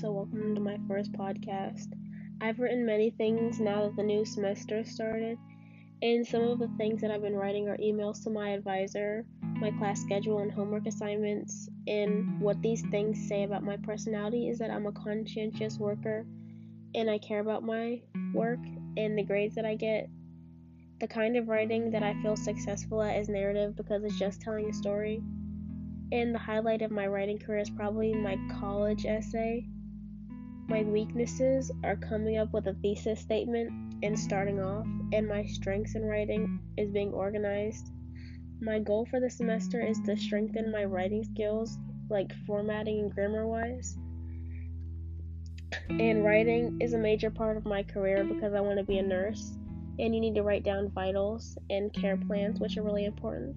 so welcome to my first podcast. I've written many things now that the new semester started, and some of the things that I've been writing are emails to my advisor, my class schedule and homework assignments, and what these things say about my personality is that I'm a conscientious worker, and I care about my work and the grades that I get. The kind of writing that I feel successful at is narrative because it's just telling a story. And the highlight of my writing career is probably my college essay. My weaknesses are coming up with a thesis statement and starting off, and my strengths in writing is being organized. My goal for the semester is to strengthen my writing skills, like formatting and grammar-wise. And writing is a major part of my career because I want to be a nurse, and you need to write down vitals and care plans, which are really important.